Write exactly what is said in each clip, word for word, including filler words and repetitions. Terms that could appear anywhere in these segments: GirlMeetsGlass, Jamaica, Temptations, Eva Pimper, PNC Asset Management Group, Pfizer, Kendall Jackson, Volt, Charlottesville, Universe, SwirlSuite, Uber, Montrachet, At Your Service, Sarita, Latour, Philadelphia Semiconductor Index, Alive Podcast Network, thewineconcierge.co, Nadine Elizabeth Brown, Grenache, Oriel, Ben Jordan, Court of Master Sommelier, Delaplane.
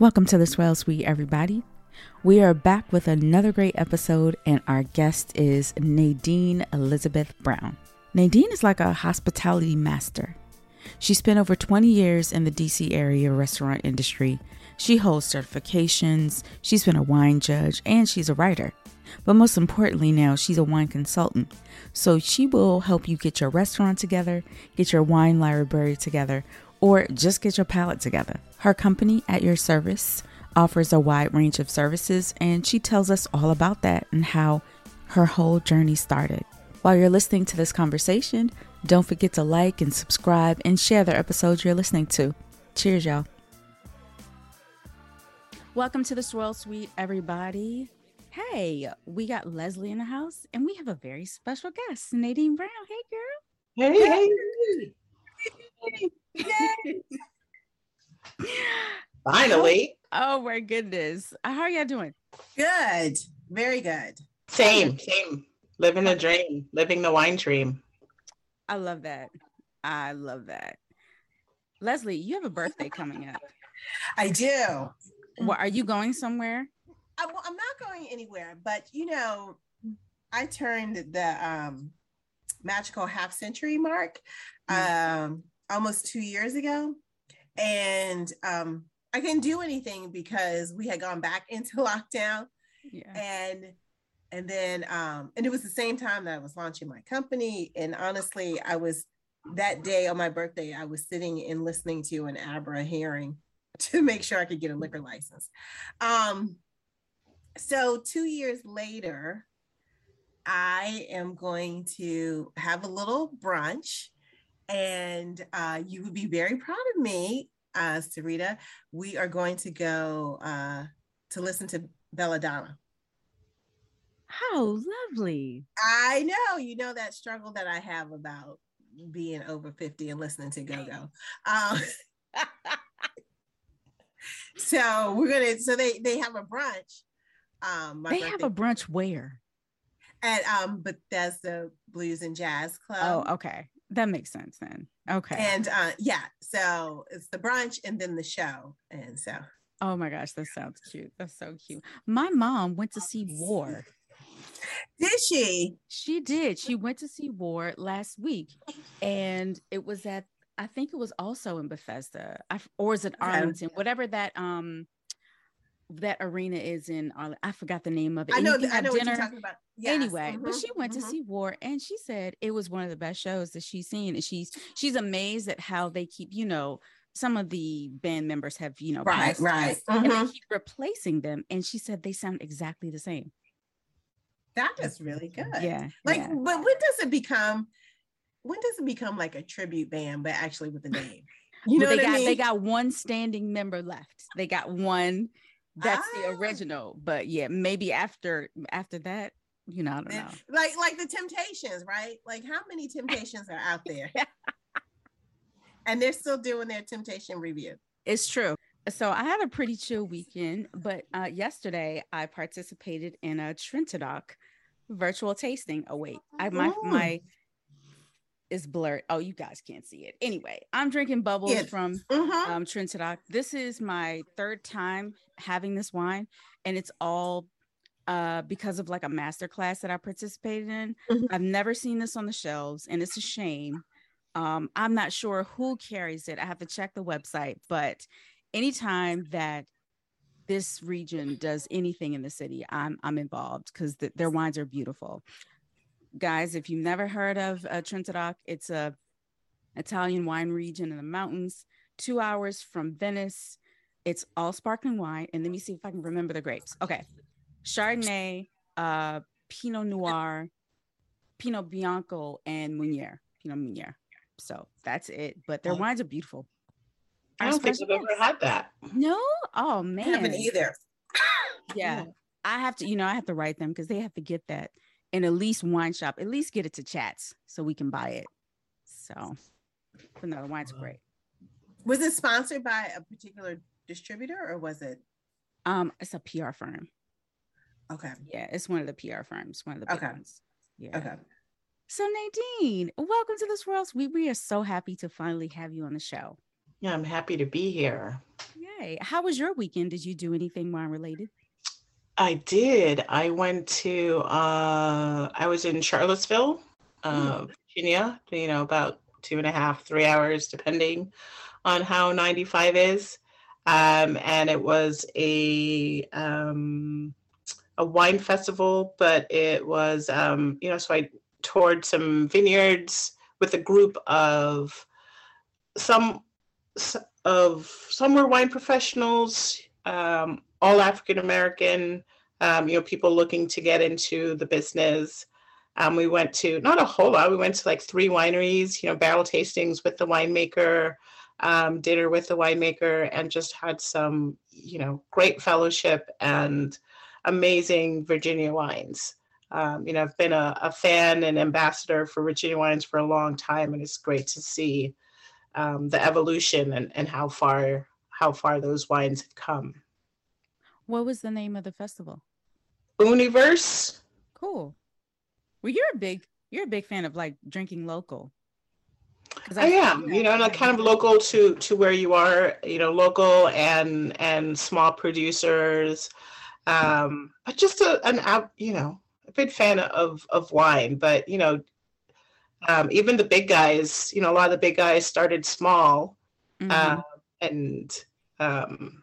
Welcome to The Swirl Suite, everybody. We are back with another great episode, and our guest is Nadine Elizabeth Brown. Nadine is like a hospitality master. She spent over twenty years in the D C area restaurant industry. She holds certifications, she's been a wine judge, and she's a writer. But most importantly now, she's a wine consultant. So she will help you get your restaurant together, get your wine library together, or just get your palate together. Her company, At Your Service, offers a wide range of services, and she tells us all about that and how her whole journey started. While you're listening to this conversation, don't forget to like and subscribe and share the episodes you're listening to. Cheers, y'all. Welcome to The Swirl Suite, everybody. Hey, we got Leslie in the house, and we have a very special guest, Nadine Brown. Hey, girl. Hey, hey. hey. Finally. Oh, oh my goodness. How are y'all doing? Good. Very good. Same, same. Living the dream, living the wine dream. I love that. I love that. Leslie, you have a birthday coming up. I do. Well, are you going somewhere? I, well, I'm not going anywhere, but you know, I turned the um, magical half century mark. Um, almost two years ago. And um, I couldn't do anything because we had gone back into lockdown. Yeah. And and then, um, and it was the same time that I was launching my company. And honestly, I was, that day on my birthday, I was sitting and listening to an A B R A hearing to make sure I could get a liquor license. Um, so two years later, I am going to have a little brunch. And uh, you would be very proud of me, uh, Sarita. We are going to go uh, to listen to belladonna. How lovely. I know. You know that struggle that I have about being over fifty and listening to go-go. Um, so we're going to, so they, they have a brunch. Um, my they birthday. have a brunch where? At um, Bethesda Blues and Jazz Club. Oh, okay. That makes sense then. Okay. And uh, yeah, so it's the brunch and then the show. And so. Oh my gosh, that sounds cute. That's so cute. My mom went to see War. Did she? She did. She went to see War last week. And it was at, I think it was also in Bethesda. I, or is it Arlington? Whatever that um that arena is in Arlington. I forgot the name of it. I know, I know what you're talking about. Yes. Anyway, mm-hmm. but she went mm-hmm. to see War, and she said it was one of the best shows that she's seen. And she's she's amazed at how they keep, you know, some of the band members have, you know, right, right, mm-hmm. and they keep replacing them. And she said they sound exactly the same. That is really good. Yeah, like, yeah. But when does it become? When does it become like a tribute band, but actually with a name? You know, well, they what got I mean? They got one standing member left. They got one. That's ah. the original. But yeah, maybe after after that. You know, I don't know. Like, like the Temptations, right? Like, how many Temptations are out there? Yeah. And they're still doing their Temptation review. It's true. So I had a pretty chill weekend, but uh, yesterday I participated in a Trentodoc virtual tasting. Oh wait, I my Ooh. my is blurred. Oh, you guys can't see it. Anyway, I'm drinking bubbles yes. from mm-hmm. um, Trentodoc. This is my third time having this wine, and it's all. Uh, because of like a master class that I participated in. Mm-hmm. I've never seen this on the shelves, and it's a shame. Um, I'm not sure who carries it. I have to check the website, but anytime that this region does anything in the city, I'm I'm involved because the, their wines are beautiful. Guys, if you've never heard of uh, Trentodoc, it's a Italian wine region in the mountains, two hours from Venice. It's all sparkling wine. And let me see if I can remember the grapes. Okay. Chardonnay, uh, Pinot Noir, Pinot Bianco, and Meunier, Pinot Meunier. So that's it. But their oh. wines are beautiful. I don't Our think I've ever had that. No? Oh, man. I haven't either. Yeah. I have to, you know, I have to write them because they have to get that in at least wine shop, at least get it to Chats so we can buy it. So, but no, the wine's are great. Was it sponsored by a particular distributor or was it? Um, It's a P R firm. Okay. Yeah, it's one of the P R firms, one of the big okay. ones. Yeah. Okay. So Nadine, welcome to this world. We we are so happy to finally have you on the show. Yeah, I'm happy to be here. Okay. How was your weekend? Did you do anything wine related? I did. I went to, uh, I was in Charlottesville, uh, mm. Virginia, you know, about two and a half, three hours, depending on how ninety-five is. Um, and it was a, um, a wine festival, but it was, um, you know, so I toured some vineyards with a group of some of some were wine professionals, um, all African American, um, you know, people looking to get into the business. Um, we went to not a whole lot. We went to like three wineries, you know, barrel tastings with the winemaker, um, dinner with the winemaker, and just had some, you know, great fellowship and amazing Virginia wines. Um, you know, I've been a, a fan and ambassador for Virginia wines for a long time, and it's great to see um, the evolution and, and how far how far those wines have come. What was the name of the festival? Universe. Cool. Well, you're a big you're a big fan of like drinking local. I, I am, you know, and kind of local to to where you are. You know, local and and small producers. Um, but just a, an out, you know. A big fan of of wine, but you know, um, even the big guys, you know, a lot of the big guys started small, mm-hmm. uh, and um,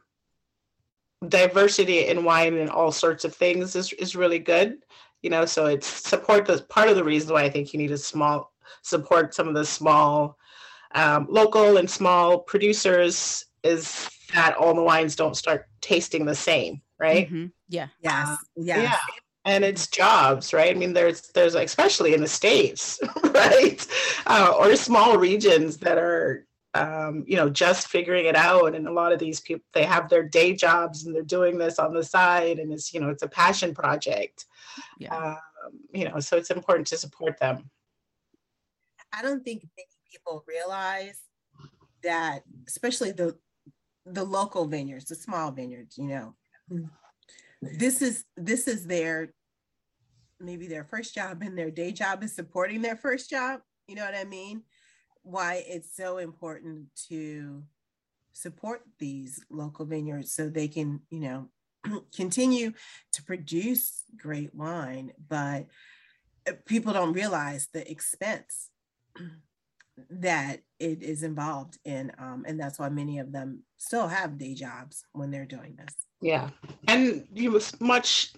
diversity in wine and all sorts of things is is really good, you know. So it's support the part of the reason why I think you need to small support some of the small um, local and small producers is that all the wines don't start tasting the same, right? Mm-hmm. Yeah. Yes. Uh, yes. Yeah. And it's jobs, right? I mean, there's, there's especially in the States, right? Uh, or small regions that are, um, you know, just figuring it out. And a lot of these people, they have their day jobs and they're doing this on the side. And it's, you know, it's a passion project. Yeah. Um, you know, so it's important to support them. I don't think many people realize that, especially the, the local vineyards, the small vineyards, you know. Mm-hmm. This is this is their maybe their first job, and their day job is supporting their first job. You know what I mean? Why it's so important to support these local vineyards so they can, you know, continue to produce great wine. But people don't realize the expense that it is involved in, um, and that's why many of them still have day jobs when they're doing this. Yeah, and you was much,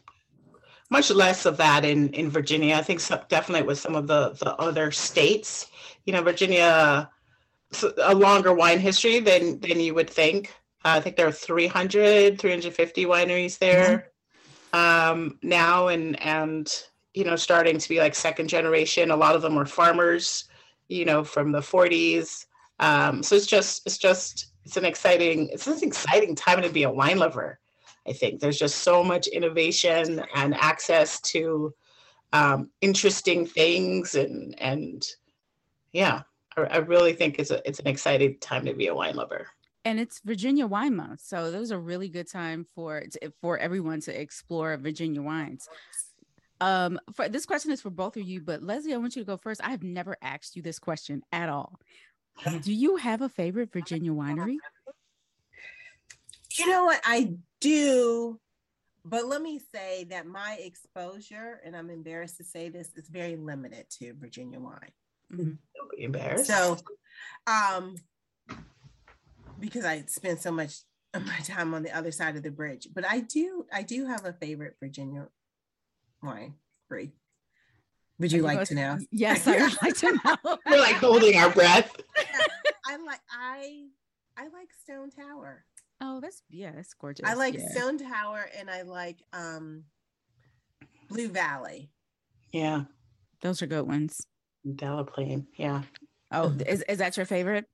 much less of that in, in Virginia. I think so, definitely with some of the, the other states, you know, Virginia, a longer wine history than, than you would think. Uh, I think there are three hundred, three hundred fifty wineries there mm-hmm. um, now, and, and, you know, starting to be like second generation. A lot of them were farmers, you know, from the forties. Um, so it's just, it's just, it's an exciting, it's an exciting time to be a wine lover. I think there's just so much innovation and access to um, interesting things, and and yeah, I, I really think it's a, it's an exciting time to be a wine lover. And it's Virginia Wine Month, so those are really good time for for everyone to explore Virginia wines. Um, for this question is for both of you, but Leslie, I want you to go first. I have never asked you this question at all. Do you have a favorite Virginia winery? You know what, I do, but let me say that my exposure, and I'm embarrassed to say this, is very limited to Virginia wine. Mm-hmm. Don't be embarrassed. So, um, because I spend so much of my time on the other side of the bridge, but I do, I do have a favorite Virginia wine. Free. Would you like to know? Yes, I would like to know. We're like holding our breath. I'm like, I, I like Stone Tower. Oh, that's, yeah, that's gorgeous. I like yeah. Stone Tower, and I like um, Blue Valley. Yeah. Those are good ones. Delaplane, yeah. Oh, is, is that your favorite?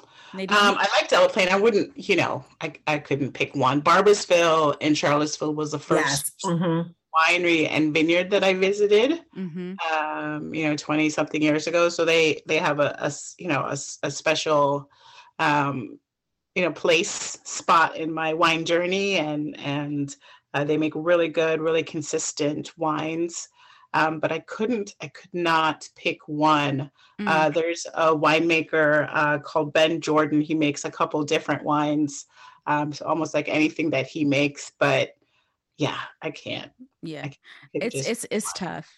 Um, I like Delaplane. I wouldn't, you know, I, I couldn't pick one. Barboursville and Charlottesville was the first yes. mm-hmm. winery and vineyard that I visited, mm-hmm. um, you know, twenty something years ago. So they, they have a, a you know, a, a special, um, you know, place spot in my wine journey, and and uh, they make really good, really consistent wines. Um, but I couldn't, I could not pick one. Mm. Uh, there's a winemaker uh, called Ben Jordan. He makes a couple different wines. Um, so almost like anything that he makes, but yeah, I can't. Yeah, I can't, it's just, it's it's tough.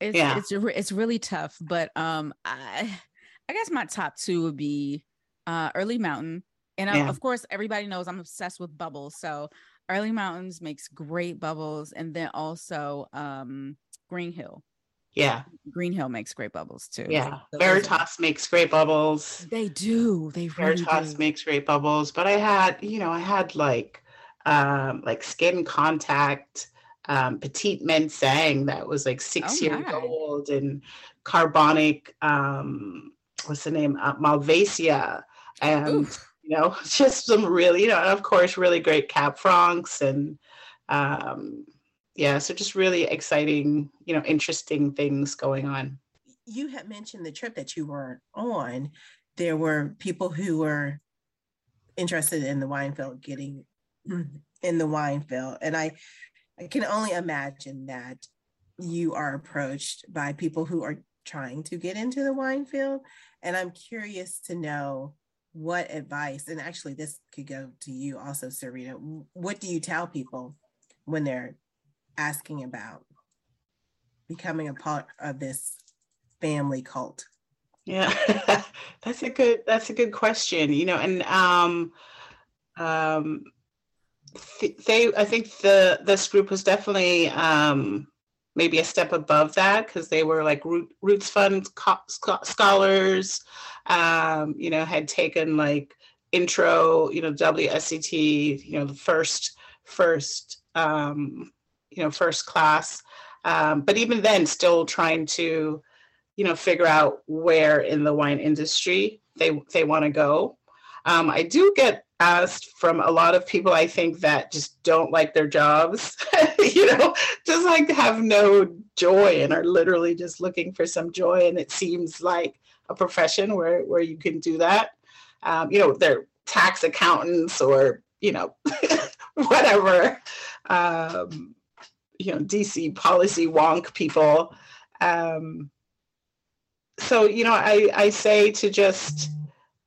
It's, yeah, it's it's really tough. But um, I I guess my top two would be uh, Early Mountain, and yeah. of course everybody knows I'm obsessed with bubbles. So Early Mountains makes great bubbles, and then also um, Green Hill. Yeah, Green Hill makes great bubbles too. Yeah, so Veritas makes great bubbles. They do. They really Veritas do. makes great bubbles. But I had, you know, I had like, um, like Skin Contact, um, Petite Mensang that was like six oh, years old, and Carbonic. Um, what's the name? Uh, Malvasia, and Oof. you know, just some really, you know, and of course, really great Cab Francs and. Um, Yeah, so just really exciting, you know, interesting things going on. You had mentioned the trip that you were on. There were people who were interested in the wine field, getting in the wine field. And I, I can only imagine that you are approached by people who are trying to get into the wine field. And I'm curious to know what advice, and actually this could go to you also, Sarita, what do you tell people when they're asking about becoming a part of this family cult? Yeah, that's a good that's a good question. You know, and um, um, th- they I think the this group was definitely um, maybe a step above that, because they were like Root, Roots Fund co- sc- scholars. Um, you know, had taken like intro, you know, W S E T, you know, the first first. Um, you know, first class, um, but even then still trying to, you know, figure out where in the wine industry they they want to go. Um, I do get asked from a lot of people, I think, that just don't like their jobs, you know, just like have no joy and are literally just looking for some joy. And it seems like a profession where, where you can do that. Um, you know, they're tax accountants or, you know, whatever. Um, you know, D C policy wonk people. Um, so, you know, I, I say to just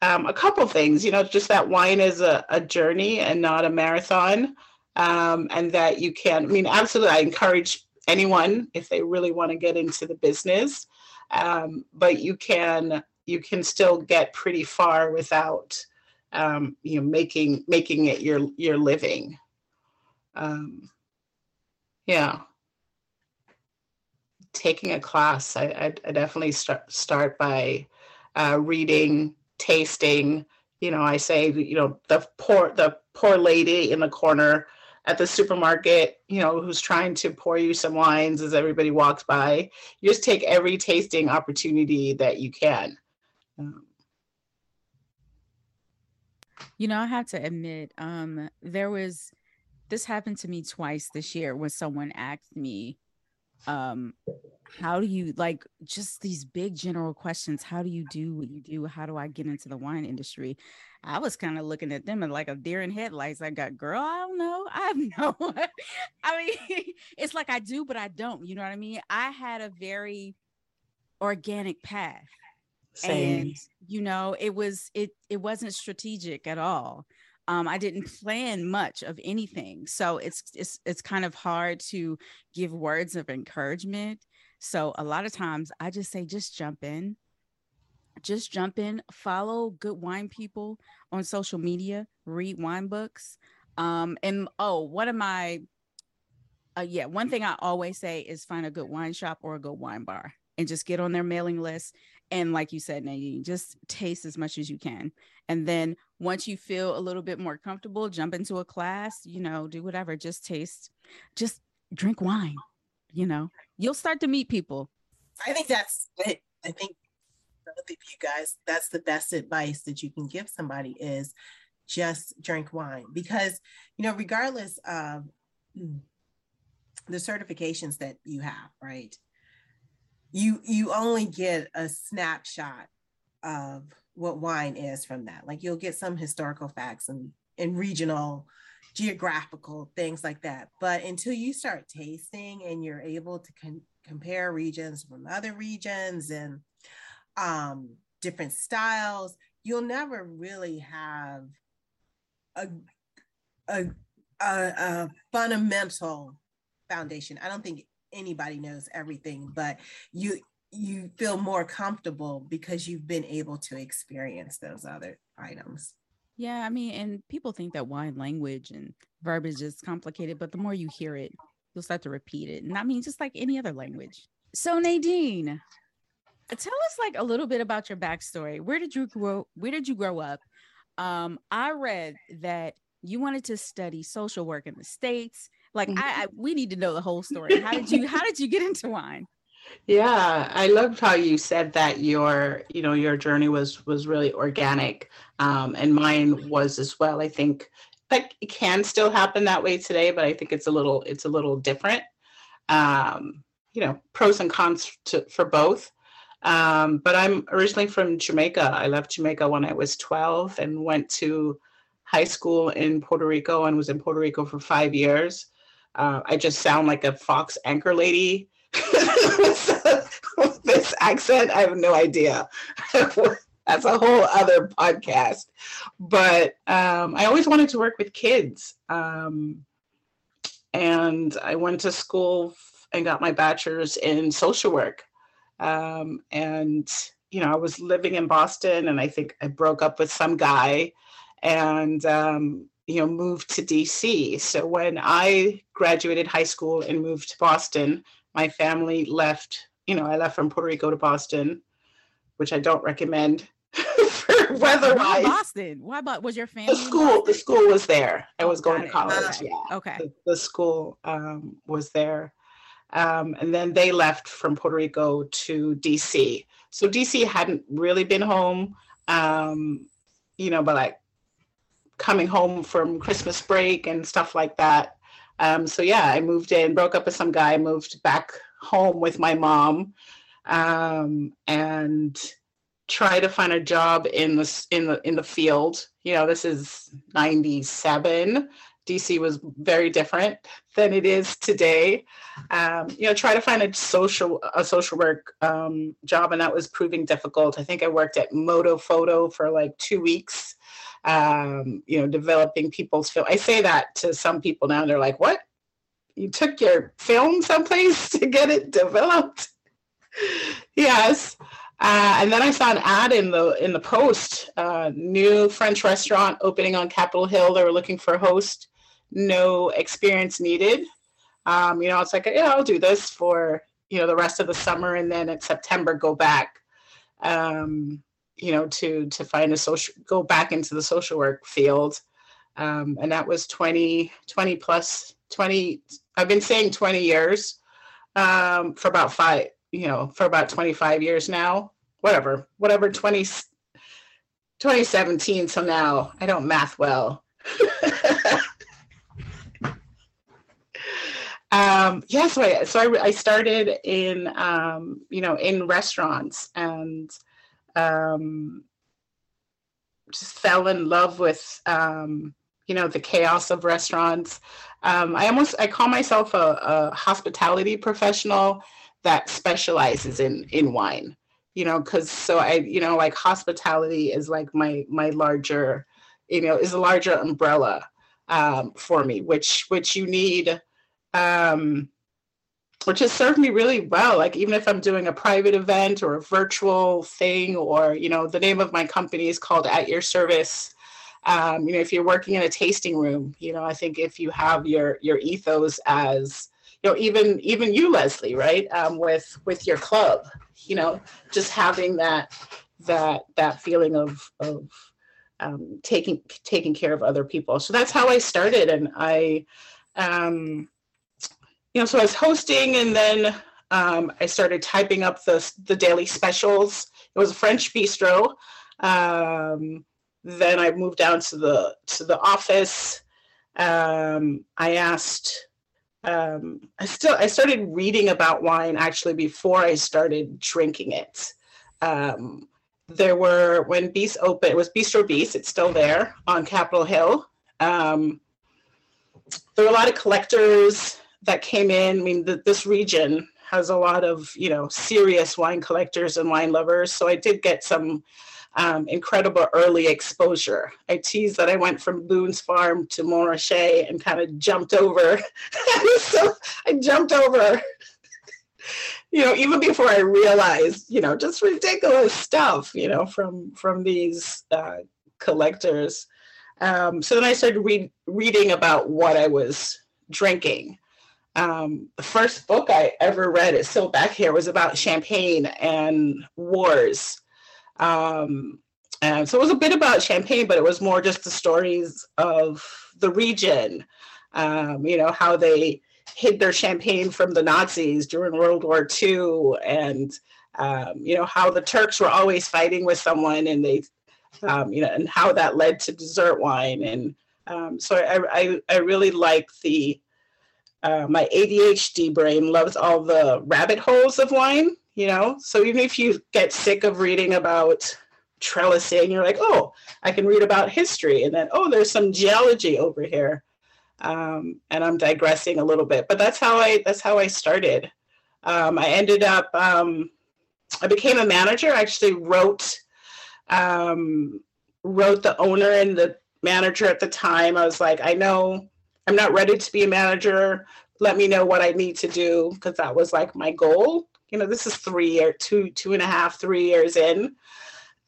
um, a couple things, you know, just that wine is a, a journey and not a marathon. Um, and that you can, I mean, absolutely, I encourage anyone if they really want to get into the business, um, but you can, you can still get pretty far without, um, you know, making, making it your, your living. Um, Yeah, taking a class. I, I, I definitely start start by uh, reading, tasting. You know, I say, you know, the poor the poor lady in the corner at the supermarket, you know, who's trying to pour you some wines as everybody walks by. You just take every tasting opportunity that you can. Um, you know, I have to admit, um, there was. This happened to me twice this year when someone asked me, um, how do you, like, just these big general questions. How do you do what you do? How do I get into the wine industry? I was kind of looking at them and like a deer in headlights. I got, girl, I don't know. I have no, I mean, it's like I do, but I don't, you know what I mean? I had a very organic path. Same. And, you know, it was, it, it wasn't strategic at all. Um, I didn't plan much of anything. So it's, it's, it's kind of hard to give words of encouragement. So a lot of times I just say, just jump in, just jump in, follow good wine people on social media, read wine books. Um, and, oh, one of my, uh, yeah, one thing I always say is find a good wine shop or a good wine bar and just get on their mailing list. And like you said, Nadine, just taste as much as you can. And then once you feel a little bit more comfortable, jump into a class, you know, do whatever, just taste, just drink wine, you know, you'll start to meet people. I think that's it. I think both of you guys, that's the best advice that you can give somebody is just drink wine, because, you know, regardless of the certifications that you have, right? You you only get a snapshot of what wine is from that. Like you'll get some historical facts and, and regional, geographical things like that. But until you start tasting and you're able to con- compare regions from other regions and um, different styles, you'll never really have a a, a, a fundamental foundation. I don't think anybody knows everything, but you you feel more comfortable because you've been able to experience those other items. Yeah, I mean, and people think that wine language and verbiage is complicated, but the more you hear it, you'll start to repeat it. And I mean, just like any other language. So Nadine, tell us like a little bit about your backstory. Where did you grow? Where did you grow up? Um, I read that you wanted to study social work in the States. Like, mm-hmm. I, I, we need to know the whole story. How did you? How did you get into wine? Yeah, I loved how you said that your, you know, your journey was was really organic, um, and mine was as well. I think that it can still happen that way today, but I think it's a little it's a little different. Um, you know, pros and cons to, for both. Um, but I'm originally from Jamaica. I left Jamaica when I was twelve and went to high school in Puerto Rico and was in Puerto Rico for five years. Uh, I just sound like a Fox anchor lady. With this accent, I have no idea. That's a whole other podcast. But um, I always wanted to work with kids. Um, and I went to school and got my bachelor's in social work. Um, and, you know, I was living in Boston and I think I broke up with some guy and, um, you know, moved to D C. So when I graduated high school and moved to Boston, my family left, you know, I left from Puerto Rico to Boston, which I don't recommend for weather-wise. Why Boston? Why about, was your family? The school, the school was there. I was going to college. Yeah. Okay. The, the school, um, was there. Um, and then they left from Puerto Rico to D C. So D C hadn't really been home, um, you know, but like coming home from Christmas break and stuff like that. Um, so yeah, I moved in, broke up with some guy, moved back home with my mom, um, and tried to find a job in the in the in the field. You know, this is ninety-seven. D C was very different than it is today. Um, you know, try to find a social a social work um, job, and that was proving difficult. I think I worked at Moto Photo for like two weeks. Um, you know, developing people's film. I say that to some people now, and they're like, "What? You took your film someplace to get it developed?" Yes. Uh, and then I saw an ad in the in the Post. Uh, new French restaurant opening on Capitol Hill. They were looking for a host. No experience needed. Um, you know, it's like, yeah, I'll do this for, you know, the rest of the summer, and then in September go back, um, you know, to to find a social, go back into the social work field. Um, and that was twenty, twenty plus, twenty, I've been saying twenty years, um, for about five, you know, for about twenty-five years now, whatever, whatever, twenty, twenty seventeen. So now I don't math well. Um, yeah, so I, so I, I started in, um, you know, in restaurants and um, just fell in love with, um, you know, the chaos of restaurants. Um, I almost, I call myself a, a hospitality professional that specializes in, in wine, you know, cause so I, you know, like hospitality is like my, my larger, you know, is a larger umbrella, um, for me, which, which you need, um, which has served me really well. Like even if I'm doing a private event or a virtual thing, or, you know, the name of my company is called At Your Service. Um, you know, if you're working in a tasting room, you know, I think if you have your, your ethos as, you know, even, even you, Leslie, right. Um, with, with your club, you know, just having that, that, that feeling of, of, um, taking, taking care of other people. So that's how I started. And I, um, you know, so I was hosting and then, um, I started typing up the, the daily specials. It was a French bistro. Um, then I moved down to the, to the office. Um, I asked, Um, I still, I started reading about wine actually before I started drinking it. Um, there were, when Beast opened, it was Bistro Beast, it's still there on Capitol Hill. Um, there were a lot of collectors that came in. I mean, the, this region has a lot of, you know, serious wine collectors and wine lovers. So I did get some um, incredible early exposure. I tease that I went from Boone's Farm to Montrachet and kind of jumped over. So I jumped over, you know, even before I realized, you know, just ridiculous stuff, you know, from from these uh, collectors. Um, so then I started read, reading about what I was drinking. Um, the first book I ever read, it's still back here, was about champagne and wars. Um, and so it was a bit about champagne, but it was more just the stories of the region, um, you know, how they hid their champagne from the Nazis during World War Two, and, um, you know, how the Turks were always fighting with someone, and they, um, you know, and how that led to dessert wine. And um, so I, I, I really like the, Uh, my A D H D brain loves all the rabbit holes of wine, you know? So even if you get sick of reading about trellising, you're like, oh, I can read about history. And then, oh, there's some geology over here. Um, and I'm digressing a little bit, but that's how I, that's how I started. Um, I ended up, um, I became a manager. I actually wrote, um, wrote the owner and the manager at the time. I was like, I know I'm not ready to be a manager. Let me know what I need to do, because that was like my goal. You know, this is three or two, two and a half, three years in,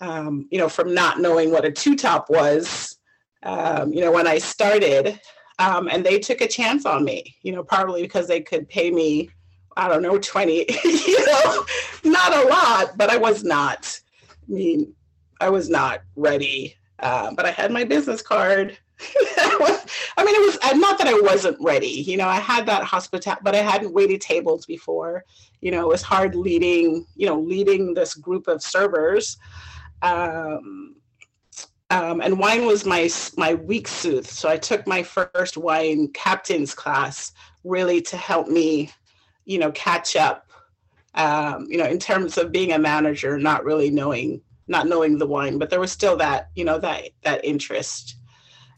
um, you know, from not knowing what a two-top was, um, you know, when I started. Um, and they took a chance on me, you know, probably because they could pay me, I don't know, twenty, you know, not a lot, but I was not, I mean, I was not ready. Uh, but I had my business card. I mean, it was not that I wasn't ready, you know, I had that hospitality, but I hadn't waited tables before, you know, it was hard leading, you know, leading this group of servers. Um, um, and wine was my, my weak suit. So I took my first wine captain's class really to help me, you know, catch up, um, you know, in terms of being a manager, not really knowing, not knowing the wine, but there was still that, you know, that, that interest.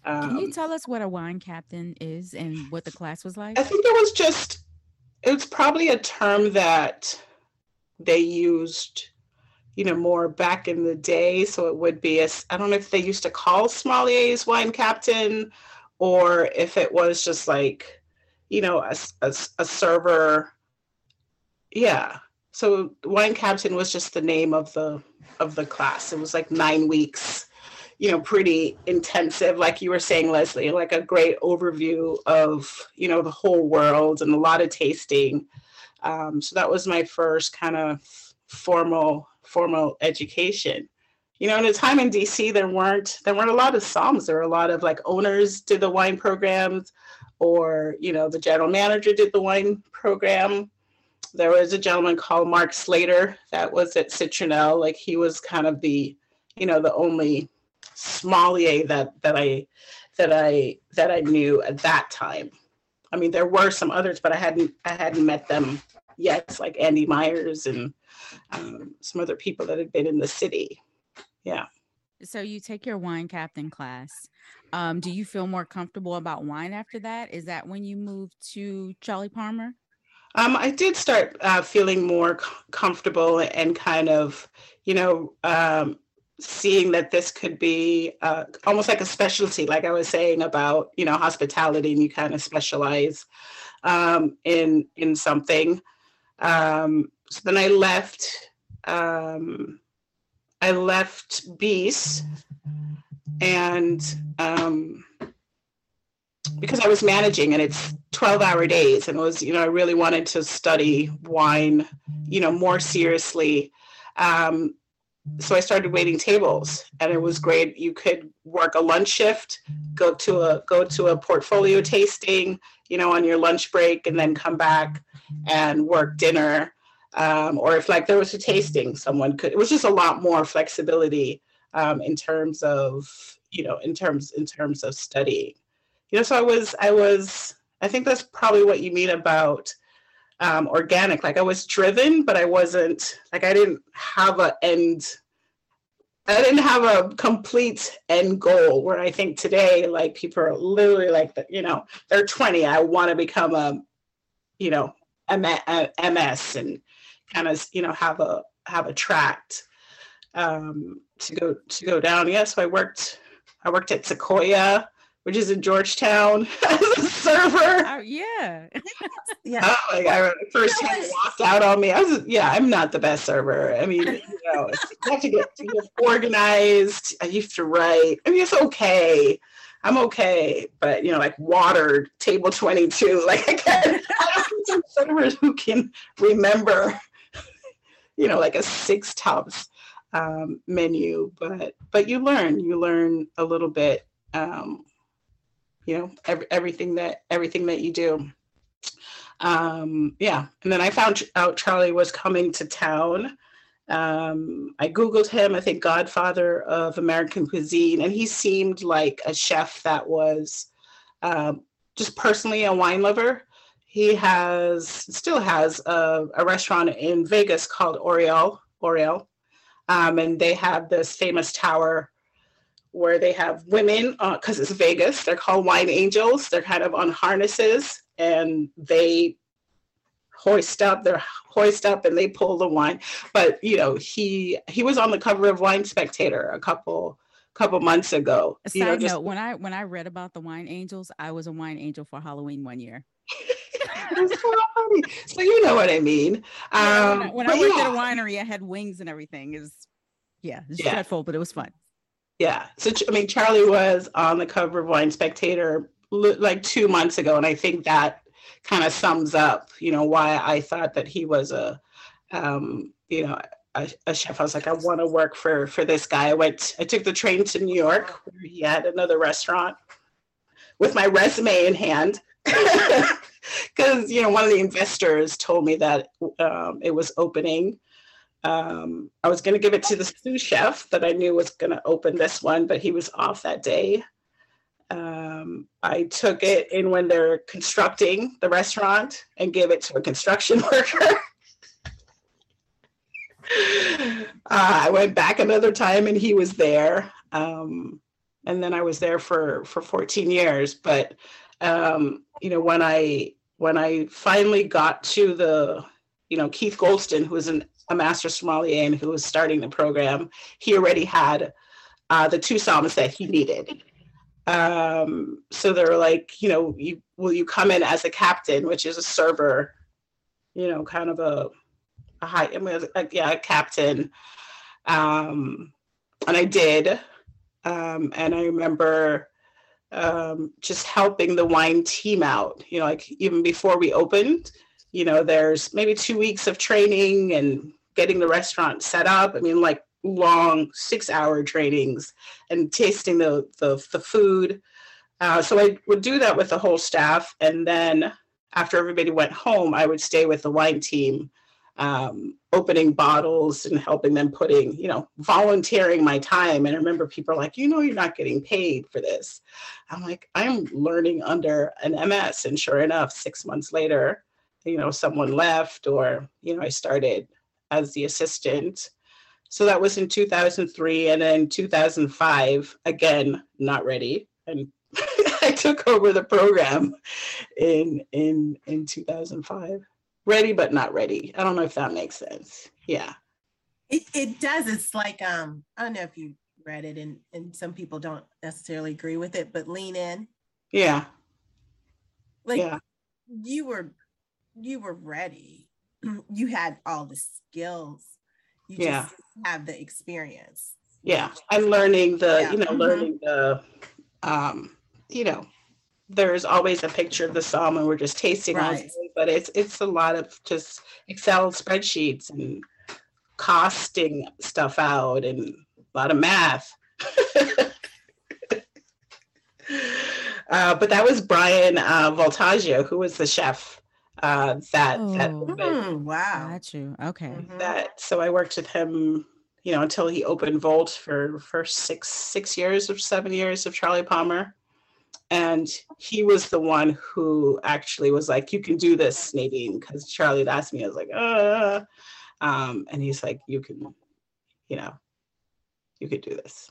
Um, Can you tell us what a wine captain is and what the class was like? I think it was just, it was probably a term that they used, you know, more back in the day. So it would be, a, I don't know if they used to call sommeliers wine captain, or if it was just like, you know, a, a, a server. Yeah. So wine captain was just the name of the, of the class. It was like nine weeks. You know, pretty intensive, like you were saying, Leslie, like a great overview of, you know, the whole world and a lot of tasting. Um, so that was my first kind of formal, formal education. You know, in a time in D C, there weren't, there weren't a lot of somms. There were a lot of like owners did the wine programs, or, you know, the general manager did the wine program. There was a gentleman called Mark Slater that was at Citronelle. Like he was kind of the, you know, the only sommelier that that I that I that I knew at that time. I mean, there were some others, but I hadn't I hadn't met them yet, like Andy Myers and um, some other people that had been in the city. Yeah. So you take your wine captain class. Um, do you feel more comfortable about wine after that? Is that when you moved to Charlie Palmer? Um, I did start uh, feeling more comfortable and kind of, you know. Um, seeing that this could be uh, almost like a specialty, like I was saying about, you know, hospitality, and you kind of specialize um, in in something. Um, so then I left, um, I left Beast, and um, because I was managing, and it's twelve hour days, and it was, you know, I really wanted to study wine, you know, more seriously. Um, So I started waiting tables, and it was great. You could work a lunch shift, go to a go to a portfolio tasting, you know, on your lunch break, and then come back and work dinner. Um, or if like there was a tasting, someone could. It was just a lot more flexibility um, in terms of, you know, in terms in terms of studying. You know, so I was I was I think that's probably what you mean about. Um, organic, like I was driven, but I wasn't, like I didn't have a end, I didn't have a complete end goal, where I think today, like people are literally like, the, you know, they're twenty, I want to become a, you know, M S and kind of, you know, have a, have a tract. um, to go to go down. Yeah, so I worked I worked at Sequoia, which is in Georgetown, as a server. Oh, yeah. Yeah. Oh, like, I first hand walked out on me. I was, yeah, I'm not the best server. I mean, you know, you have to get you know, organized. I used to write. I mean, it's okay. I'm okay. But, you know, like water, table twenty-two. Like, I can't, I don't some servers who can remember, you know, like a six tops um, menu. But, but you learn. You learn a little bit. Um, you know, every, everything that, everything that you do. Um, yeah. And then I found out Charlie was coming to town. Um, I Googled him, I think Godfather of American Cuisine, and he seemed like a chef that was, um, just personally a wine lover. He has, still has a, a restaurant in Vegas called Oriel, Oriel. Um, and they have this famous tower where they have women, because uh, it's Vegas, they're called wine angels. They're kind of on harnesses and they hoist up, they're hoist up and they pull the wine. But, you know, he he was on the cover of Wine Spectator a couple couple months ago. Side you know, just- note, when I, when I read about the wine angels, I was a wine angel for Halloween one year. So you know what I mean. Um, when I, when I worked yeah. at a winery, I had wings and everything. It was, yeah, it's yeah. dreadful, but it was fun. Yeah. So, I mean, Charlie was on the cover of Wine Spectator like two months ago. And I think that kind of sums up, you know, why I thought that he was a, um, you know, a, a chef. I was like, I want to work for, for this guy. I went, I took the train to New York, where he had another restaurant with my resume in hand. Because, you know, one of the investors told me that um, it was opening. Um, I was going to give it to the sous chef that I knew was going to open this one, but he was off that day. Um, I took it in when they're constructing the restaurant and gave it to a construction worker. uh, I went back another time and he was there. Um, and then I was there for, for fourteen years. But, um, you know, when I, when I finally got to the, you know, Keith Goldston, who was an a master sommelier and who was starting the program, he already had uh, the two somms that he needed. Um, so they were like, you know, you, will you come in as a captain, which is a server, you know, kind of a, a high, I mean, a, yeah, a captain. Um, and I did. Um, and I remember um, just helping the wine team out, you know, like even before we opened, you know, there's maybe two weeks of training and getting the restaurant set up. I mean, like long six-hour trainings and tasting the the, the food. Uh, so I would do that with the whole staff. And then after everybody went home, I would stay with the wine team, um, opening bottles and helping them putting, you know, volunteering my time. And I remember people are like, you know, you're not getting paid for this. I'm like, I'm learning under an M S. And sure enough, six months later, you know, someone left or, you know, I started as the assistant. So that was in two thousand three. And then two thousand five, again, not ready. And I took over the program in, in, in two thousand five. Ready, but not ready. I don't know if that makes sense. Yeah. It it does. It's like, um, I don't know if you read it and, and some people don't necessarily agree with it, but lean in. Yeah. Like yeah. you were you were ready. You had all the skills. You yeah. just have the experience. Yeah. I'm learning the, yeah. you know, mm-hmm. learning the, um, you know, there's always a picture of the psalm and we're just tasting right. all day, but it's, it's a lot of just Excel spreadsheets and costing stuff out and a lot of math. uh, but that was Brian uh, Voltaggio, who was the chef. Uh, that, oh, that mm, wow, got you. Okay. That so I worked with him, you know, until he opened Volt for for six six years or seven years of Charlie Palmer, and he was the one who actually was like, "You can do this, Nadine," because Charlie had asked me. I was like, "Uh," um, and he's like, "You can, you know, you could do this."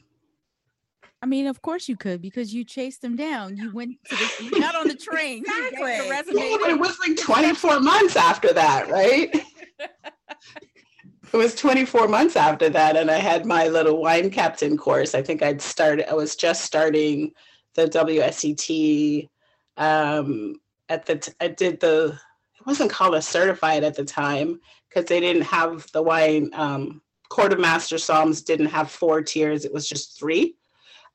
I mean, of course you could, because you chased them down. You went to the, you got on the train. Exactly. You got the yeah, but it was like twenty-four months after that, right? it was twenty-four months after that, and I had my little wine captain course. I think I'd started, I was just starting the W S E T. Um, at the t- I did the, it wasn't called a certified at the time, because they didn't have the wine, um, Court of Master Somms didn't have four tiers. It was just three.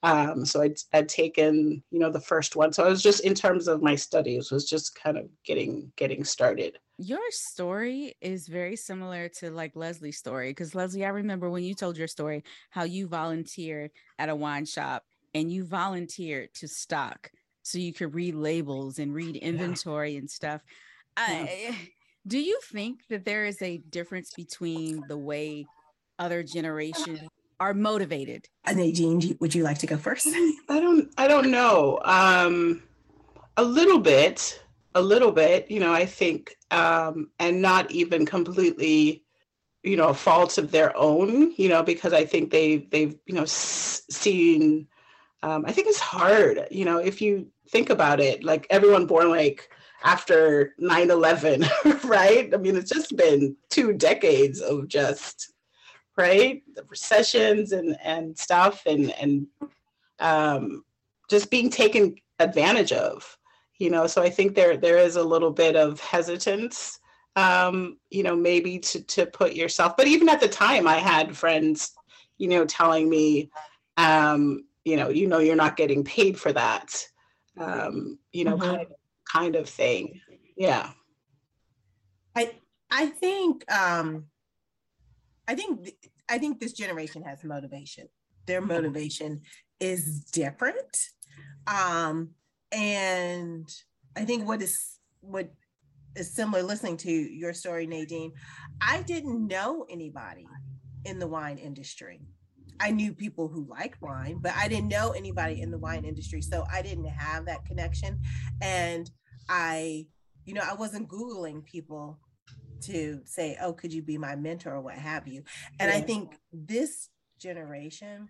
Um, so I'd, I'd taken, you know, the first one. So I was just, in terms of my studies, was just kind of getting, getting started. Your story is very similar to like Leslie's story. Cause Leslie, I remember when you told your story, how you volunteered at a wine shop and you volunteered to stock so you could read labels and read inventory yeah. and stuff. Yeah. I, do you think that there is a difference between the way other generations are motivated? Nadine, would you like to go first? I don't, I don't know. Um, a little bit, a little bit, you know, I think, um, and not even completely, you know, faults of their own, you know, because I think they, they've, you know, s- seen, um, I think it's hard, you know, if you think about it, like everyone born like after nine eleven, right? I mean, it's just been two decades of just, right, the recessions and, and stuff and, and um, just being taken advantage of, you know, so I think there there is a little bit of hesitance, um, you know, maybe to, to put yourself, but even at the time I had friends, you know, telling me, um, you know, you know, you're not getting paid for that, um, you know, mm-hmm. kind of, kind of thing. Yeah. I, I think... Um... I think I think this generation has motivation. Their motivation is different, um, and I think what is what is similar. Listening to your story, Nadine, I didn't know anybody in the wine industry. I knew people who liked wine, but I didn't know anybody in the wine industry, so I didn't have that connection. And I, you know, I wasn't Googling people to say, oh, could you be my mentor or what have you? And yeah. I think this generation,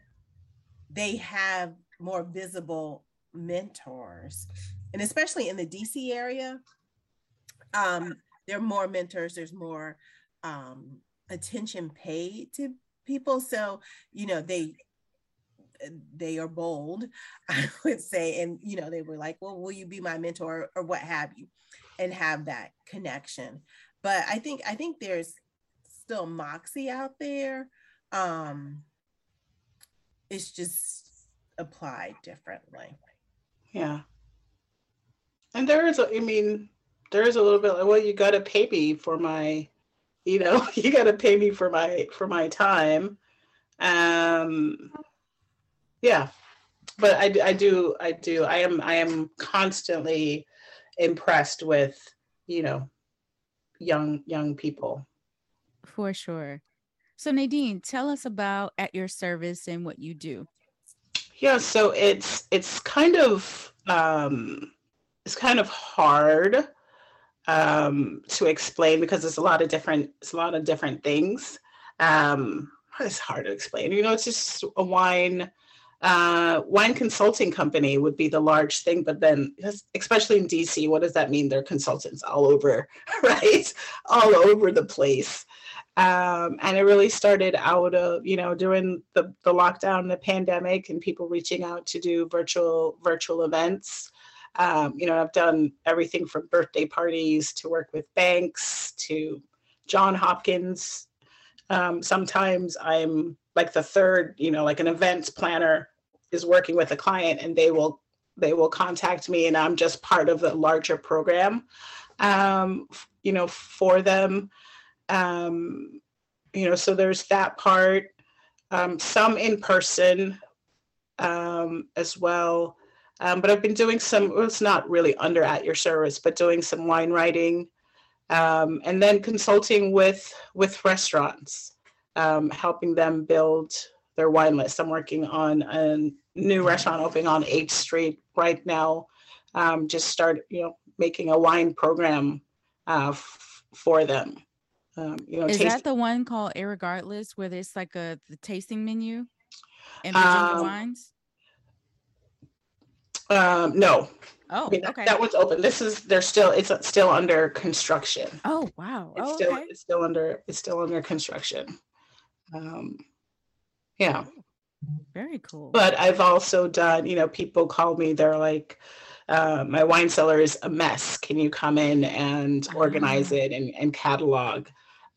they have more visible mentors. And especially in the D C area, um, there are more mentors, there's more um, attention paid to people. So, you know, they they are bold, I would say. And, you know, they were like, well, will you be my mentor or what have you? And have that connection. But I think I think there's still moxie out there. Um, it's just applied differently. Yeah. And there is, a, I mean, there is a little bit like, well, you got to pay me for my, you know, you got to pay me for my for my time. Um, yeah. But I, I do I do I am I am constantly impressed with, you know, young young people for sure. So Nadine, tell us about At Your Service and what you do. Yeah, so it's it's kind of um it's kind of hard um to explain because it's a lot of different it's a lot of different things. Um it's hard to explain, you know. It's just a wine uh wine consulting company would be the large thing, but then especially in D C, what does that mean? They're consultants all over, right, all over the place. Um and it really started out of, you know, during the, the lockdown, the pandemic, and people reaching out to do virtual virtual events. Um you know, I've done everything from birthday parties to work with banks to Johns Hopkins. Um sometimes I'm like the third, you know, like an events planner is working with a client and they will they will contact me and I'm just part of the larger program, um, you know, for them. Um, you know, so there's that part, um, some in person um, as well. Um, but I've been doing some, well, it's not really under At Your Service, but doing some wine writing, um, and then consulting with with restaurants. Um, helping them build their wine list. I'm working on a new restaurant opening on eighth street right now. Um, just start, you know, making a wine program uh, f- for them. Um, you know, is taste- that the one called Irregardless, where it's like a the tasting menu in Virginia um, wines? Um, no, Oh, yeah, okay. That one's open. This is they're still it's still under construction. Oh wow. It's oh, still okay. it's still under it's still under construction. Um yeah. Very cool. But I've also done, you know, people call me, they're like, uh, my wine cellar is a mess. Can you come in and organize it and, and catalog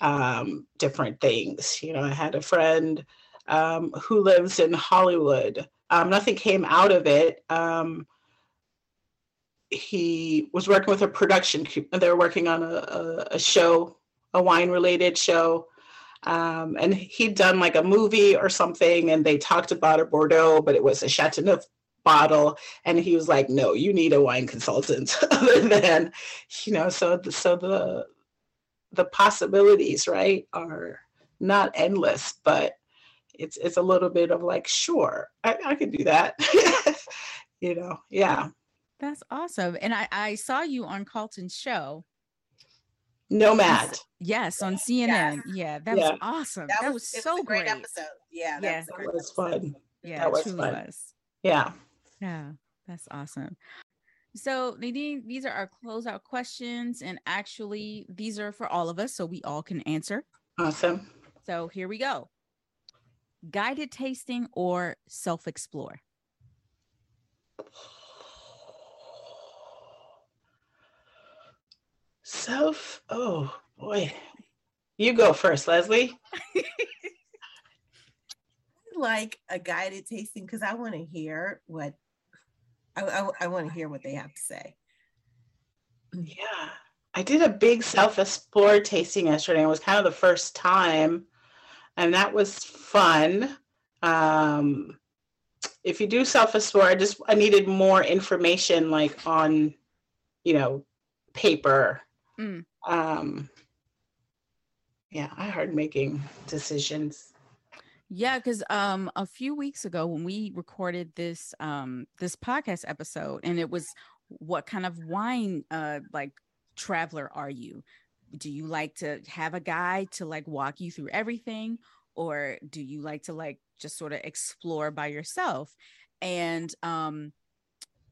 um different things? You know, I had a friend um who lives in Hollywood. Um, nothing came out of it. Um he was working with a production, they were working on a, a show, a wine related show, um, and he'd done like a movie or something, and they talked about a Bordeaux, but it was a Chateauneuf bottle, and he was like, no, you need a wine consultant. Other than, you know, so the, so the the possibilities, right, are not endless, but it's it's a little bit of like, sure, I, I could do that. You know, yeah. That's awesome. And I, I saw you on Carlton's show. Nomad. Yes, on C N N. Yes. Yeah, that yeah. was awesome. That, that was, was so great. great episode. Yeah, yeah. That was fun. Yeah, that was truly fun. Was. Yeah. Yeah, that's awesome. So Nadine, these are our closeout questions. And actually, these are for all of us, so we all can answer. Awesome. So here we go. Guided tasting or self-explore? Self, oh boy, you go first, Leslie. I like a guided tasting because I want to hear what I, I, I want to hear what they have to say. Yeah, I did a big self-explore tasting yesterday. It was kind of the first time, and that was fun. Um, if you do self-explore, I just I needed more information, like on, you know, paper. Mm. Um, yeah, I hard making decisions. Yeah, because um, a few weeks ago when we recorded this um, this podcast episode, and it was, what kind of wine uh, like traveler are you? Do you like to have a guide to like walk you through everything, or do you like to like just sort of explore by yourself? And um,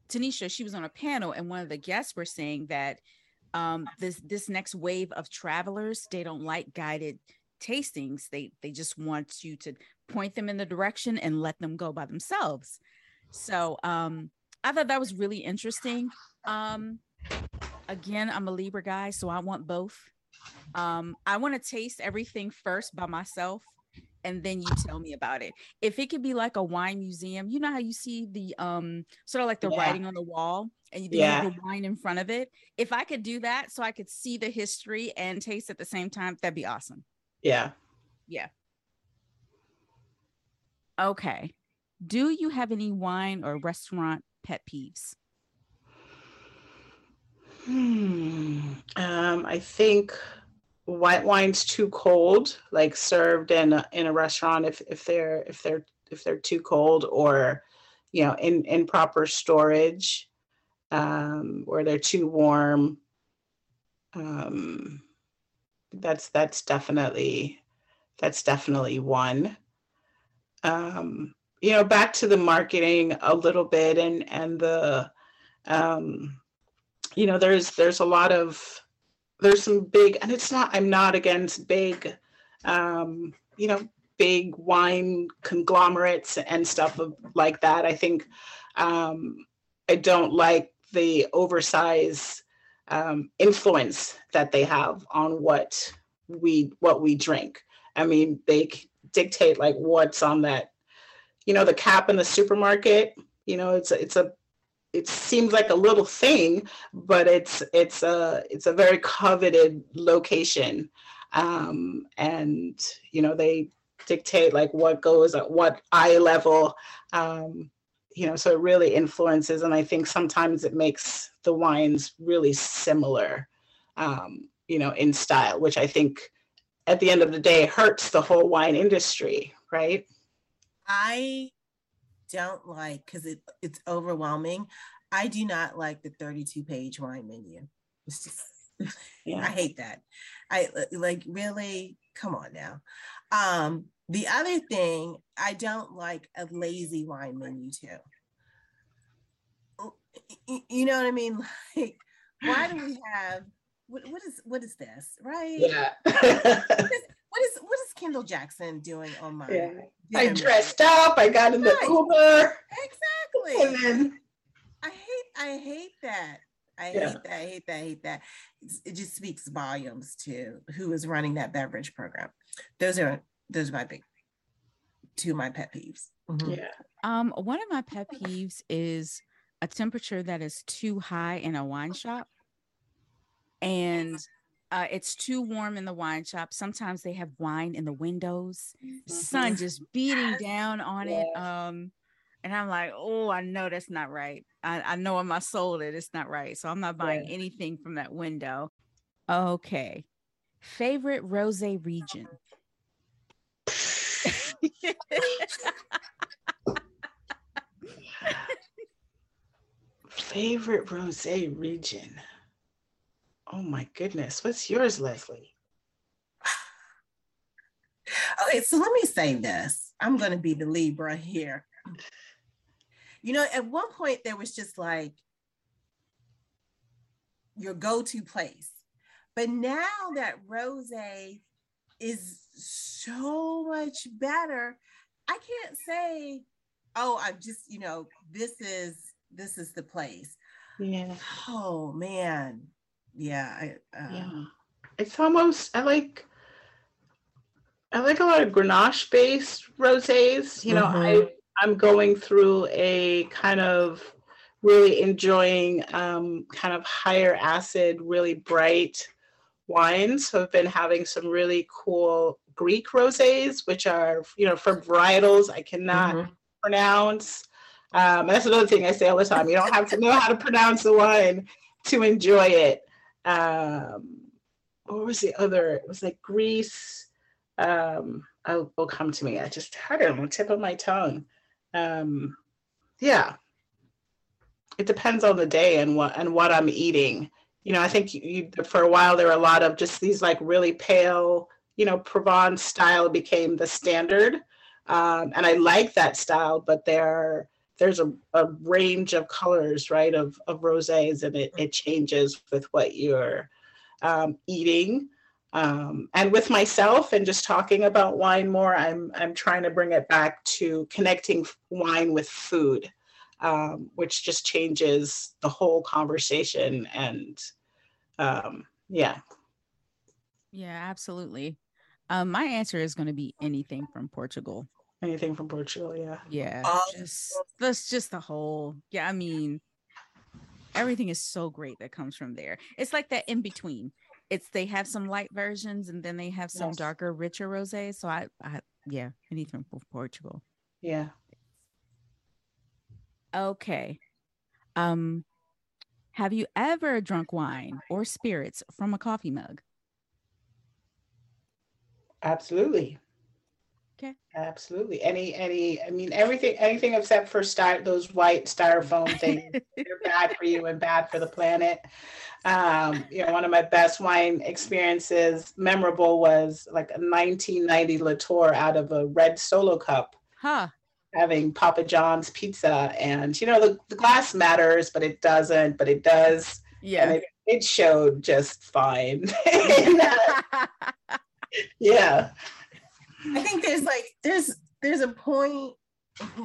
Tanisha, she was on a panel, and one of the guests were saying that um this this next wave of travelers, they don't like guided tastings, they they just want you to point them in the direction and let them go by themselves. So um I thought that was really interesting. Um again, I'm a Libra guy, so I want both. um I want to taste everything first by myself, and then you tell me about it. If it could be like a wine museum, you know how you see the um sort of like the yeah. writing on the wall, and you yeah. have the wine in front of it. If I could do that, so I could see the history and taste at the same time, that'd be awesome. Yeah. Yeah. Okay. Do you have any wine or restaurant pet peeves? Hmm. Um, I think white wine's too cold, like served in a, in a restaurant if if they're if they're if they're too cold, or you know, in in proper storage, um or they're too warm. um that's that's definitely that's definitely one. Um you know, back to the marketing a little bit, and and the um you know, there's there's a lot of there's some big, and it's not, I'm not against big, um, you know, big wine conglomerates and stuff of, like that. I think um, I don't like the oversized um, influence that they have on what we, what we drink. I mean, they dictate like what's on that, you know, the cap in the supermarket, you know, it's, it's a, it seems like a little thing, but it's it's a it's a very coveted location, um, and you know, they dictate like what goes at what eye level, um, you know, so it really influences, and I think sometimes it makes the wines really similar, um, you know, in style, which I think at the end of the day hurts the whole wine industry, right? I. don't like, because it it's overwhelming. I do not like the thirty-two page wine menu. It's just, yeah. I hate that. I like, really, come on now. Um, the other thing, I don't like a lazy wine menu too. you know what I mean? Like, why do we have, what, what is what is this, right? Yeah. what is, What is what is Kendall Jackson doing on my? Yeah. I dressed up. I got in the Uber. Exactly. And then, I hate I hate that. I yeah. hate that. I hate that. I hate that. It just speaks volumes to who is running that beverage program. Those are those are my big two of my pet peeves. Mm-hmm. Yeah. Um. One of my pet peeves is a temperature that is too high in a wine shop, and. Uh, it's too warm in the wine shop. Sometimes they have wine in the windows, mm-hmm. sun just beating down on yeah. it. Um, and I'm like, oh, I know that's not right. I, I know in my soul that it's not right. So I'm not buying yeah. anything from that window. Okay. Favorite rosé region? Favorite rosé region? Oh my goodness. What's yours, Leslie? Okay, so let me say this. I'm going to be the Libra here. You know, at one point there was just like your go-to place. But now that rosé is so much better, I can't say, oh, I'm just, you know, this is this is the place. Yeah. Oh, man. Yeah, I, uh, yeah, it's almost, I like, I like a lot of Grenache based rosés. You know, mm-hmm. I, I'm going through a kind of really enjoying um, kind of higher acid, really bright wines. So I've been having some really cool Greek rosés, which are, you know, for varietals I cannot mm-hmm. pronounce. Um, that's another thing I say all the time. You don't have to know how to pronounce the wine to enjoy it. Um, what was the other? It was like Greece. Um, oh, will come to me. I just had it on the tip of my tongue. Um, yeah, it depends on the day and what and what I'm eating. You know, I think you, you, for a while there were a lot of just these like really pale. You know, Provence style became the standard, um, and I like that style. But there, there's a, a range of colors, right, of, of rosés, and it, it changes with what you're um, eating. Um, and with myself and just talking about wine more, I'm I'm trying to bring it back to connecting wine with food, um, which just changes the whole conversation. And um, yeah. Yeah, absolutely. Um, my answer is going to be anything from Portugal. Anything from Portugal, yeah. Yeah, um, just, that's just the whole, yeah, I mean, everything is so great that comes from there. It's like that in between. It's, they have some light versions and then they have some yes. darker, richer rosé. So I, I, yeah, anything from Portugal. Yeah. Okay. Um, have you ever drunk wine or spirits from a coffee mug? Absolutely. Okay. Absolutely. Any, any, I mean, everything, anything except for sty- those white styrofoam things, they're bad for you and bad for the planet. Um, you know, one of my best wine experiences, memorable, was like a nineteen ninety Latour out of a red Solo cup, huh? Having Papa John's pizza. And, you know, the, the glass matters, but it doesn't, but it does. Yeah. And it, it showed just fine. and, uh, yeah. I think there's like there's there's a point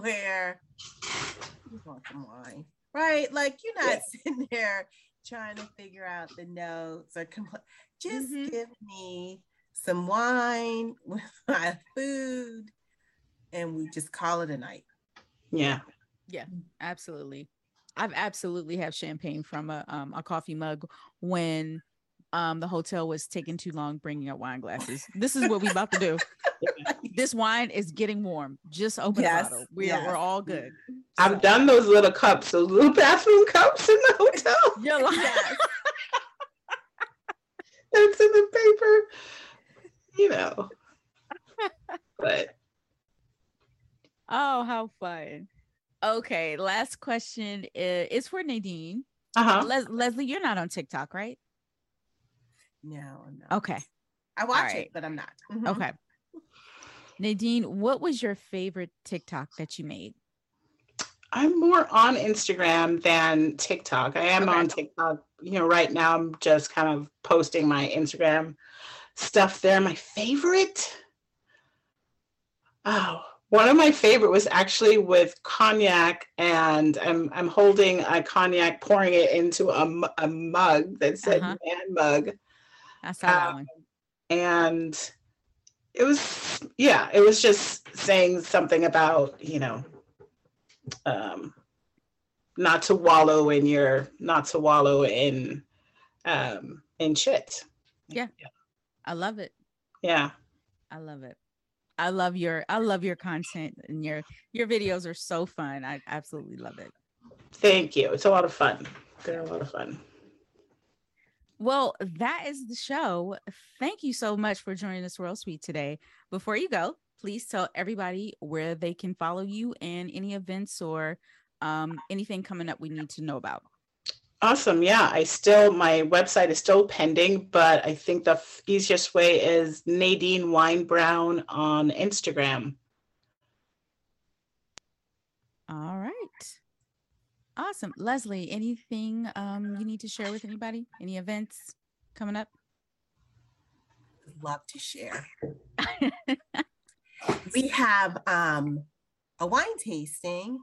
where you want some wine, right? Like you're not yeah. sitting there trying to figure out the notes or compl- just mm-hmm. give me some wine with my food, and we just call it a night. Yeah, yeah, absolutely. I've absolutely have champagne from a um, a coffee mug when. Um, the hotel was taking too long bringing up wine glasses. This is what we're about to do. This wine is getting warm. Just open yes, the bottle. We yes. are, we're all good. I've so. done those little cups, those little bathroom cups in the hotel. You're like, yes. It's in the paper, you know. But oh, how fun. Okay, last question is, is for Nadine. Uh-huh. Les- Leslie, you're not on TikTok, right? No, I'm not. Okay. I watch right. it, but I'm not. Mm-hmm. Okay. Nadine, what was your favorite TikTok that you made? I'm more on Instagram than TikTok. I am okay. on TikTok. You know, right now I'm just kind of posting my Instagram stuff there. My favorite? Oh, one of my favorite was actually with cognac, and I'm I'm holding a cognac, pouring it into a, a mug that said uh-huh. man mug. I saw um, that one. And it was, yeah, it was just saying something about, you know, um not to wallow in your not to wallow in um in shit. Yeah. yeah I love it. Yeah, I love it. I love your I love your content, and your your videos are so fun. I absolutely love it. Thank you. It's a lot of fun. They're a lot of fun. Well, that is the show. Thank you so much for joining the Swirl Suite today. Before you go, please tell everybody where they can follow you and any events or um, anything coming up we need to know about. Awesome. Yeah, I still, my website is still pending, but I think the f- easiest way is Nadine Winebrown on Instagram. All right. Awesome. Leslie, anything um, you need to share with anybody? Any events coming up? I'd love to share. We have um, a wine tasting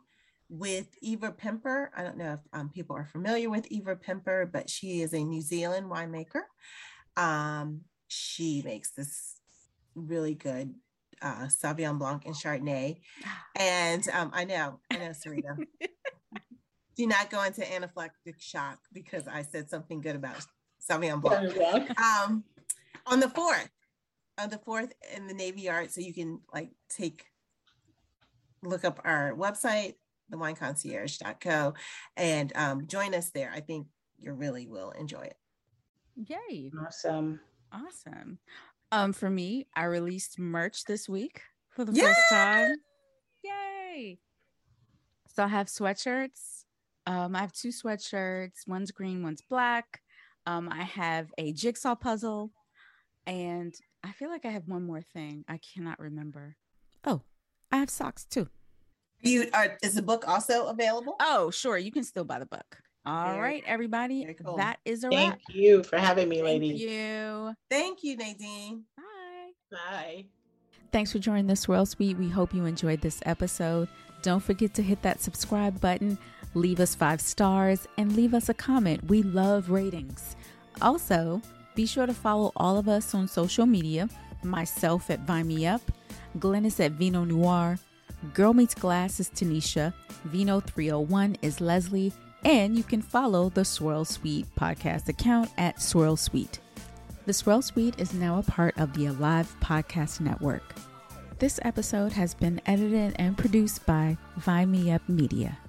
with Eva Pimper. I don't know if um, people are familiar with Eva Pimper, but she is a New Zealand winemaker. Um, she makes this really good uh, Sauvignon Blanc and Chardonnay. And um, I know, I know, Sarita. Do not go into anaphylactic shock because I said something good about Sauvignon Blanc. Um, on the fourth. On the fourth in the Navy Yard, so you can like take look up our website, the wine concierge dot co, and um, join us there. I think you really will enjoy it. Yay! Awesome, awesome. Um, for me, I released merch this week for the Yay! first time. Yay! So I have sweatshirts. Um, I have two sweatshirts. One's green, one's black. Um, I have a jigsaw puzzle, and I feel like I have one more thing. I cannot remember. Oh, I have socks too. You are, is the book also available? Oh, sure. You can still buy the book. All Very right, everybody. Cool. That is a wrap. Thank you for having me, ladies. Thank you. Thank you, Nadine. Bye. Bye. Thanks for joining the Swirl Suite. We hope you enjoyed this episode. Don't forget to hit that subscribe button, leave us five stars, and leave us a comment. We love ratings. Also, be sure to follow all of us on social media, myself at Vine Me Up, Glennis at Vino Noir, Girl Meets Glass is Tanisha, Vino three oh one is Leslie, and you can follow the Swirl Suite podcast account at Swirl Suite. The Swirl Suite is now a part of the Alive Podcast Network. This episode has been edited and produced by Vine Me Up Media.